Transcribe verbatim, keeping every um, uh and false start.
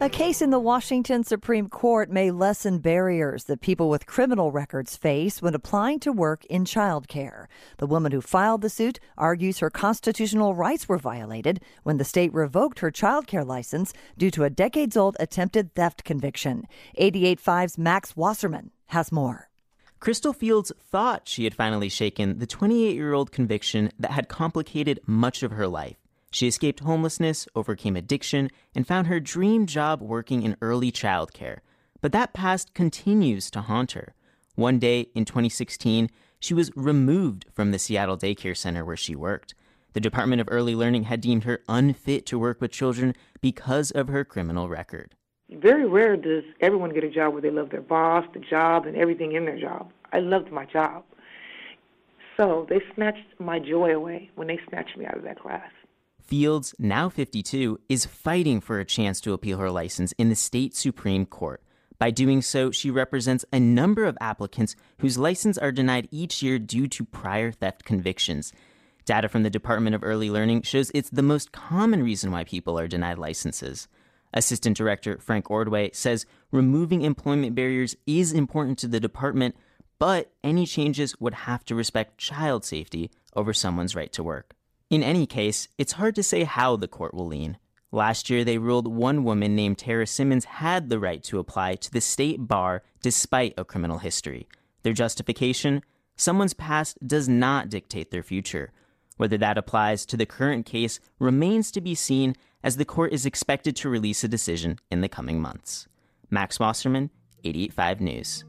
A case in the Washington Supreme Court may lessen barriers that people with criminal records face when applying to work in child care. The woman who filed the suit argues her constitutional rights were violated when the state revoked her child care license due to a decades-old attempted theft conviction. eighty-eight five's Max Wasserman has more. Christal Fields thought she had finally shaken the twenty-eight-year-old conviction that had complicated much of her life. She escaped homelessness, overcame addiction, and found her dream job working in early child care. But that past continues to haunt her. One day in twenty sixteen, she was removed from the Seattle Daycare Center where she worked. The Department of Early Learning had deemed her unfit to work with children because of her criminal record. Very rare does everyone get a job where they love their boss, the job, and everything in their job. I loved my job. So they snatched my joy away when they snatched me out of that class. Fields, now fifty-two, is fighting for a chance to appeal her license in the state Supreme Court. By doing so, she represents a number of applicants whose licenses are denied each year due to prior theft convictions. Data from the Department of Early Learning shows it's the most common reason why people are denied licenses. Assistant Director Frank Ordway says removing employment barriers is important to the department, but any changes would have to respect child safety over someone's right to work. In any case, it's hard to say how the court will lean. Last year, they ruled one woman named Tara Simmons had the right to apply to the state bar despite a criminal history. Their justification? Someone's past does not dictate their future. Whether that applies to the current case remains to be seen, as the court is expected to release a decision in the coming months. Max Wasserman, eighty-eight five News.